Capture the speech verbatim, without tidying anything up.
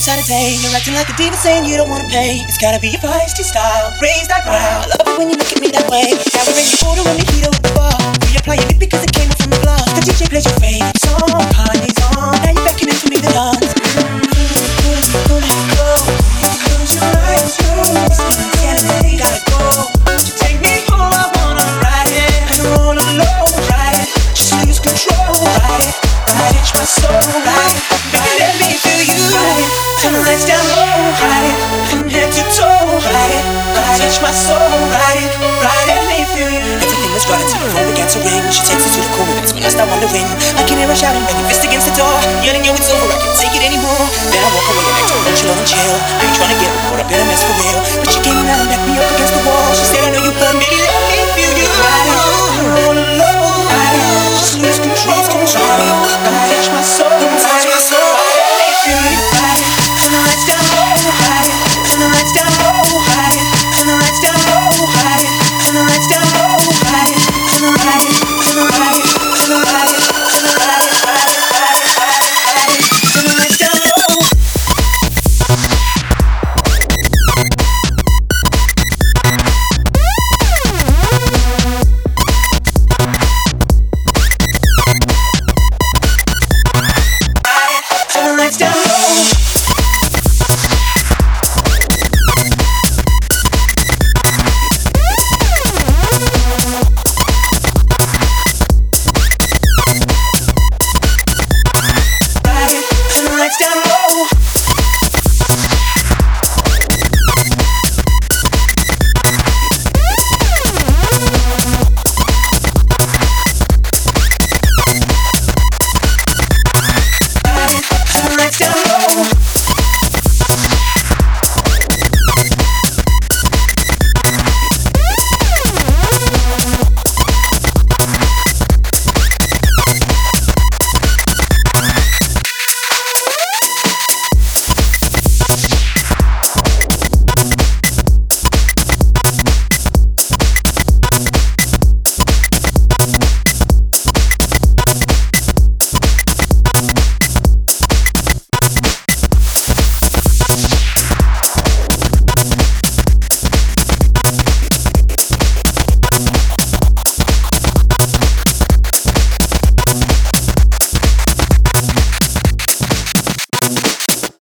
Saturday, you're acting like a diva saying you don't wanna pay. It's gotta be your feisty style, raise that brow. I love it when you look at me that way. Now we're in the order when we heat over the bar. Reapplying it because it came up from the glass. The D J plays your favorite song, party's on. Now you're beckoning for me to dance. Close your eyes, yeah, you gotta go. You take me home, I wanna ride it. I don't wanna blow, ride it. Just lose control, ride it. Ride it, my soul, ride it. Baby, let me feel you, ride it. Turn the lights down low, ride it, from head to toe, ride it, ride it, my soul, ride it, ride it, let me feel you. Everything was right until the phone began to ring. She takes it to the cool, that's when I start wondering. I can hear her shouting, banging fist against the door, yelling, yo, it's over, I can't take it anymore. Then I walk away and I told her she'll and chill. I ain't tryna get caught up in a mess for real, but she came around and backed me up against the wall. She said, I know you love me.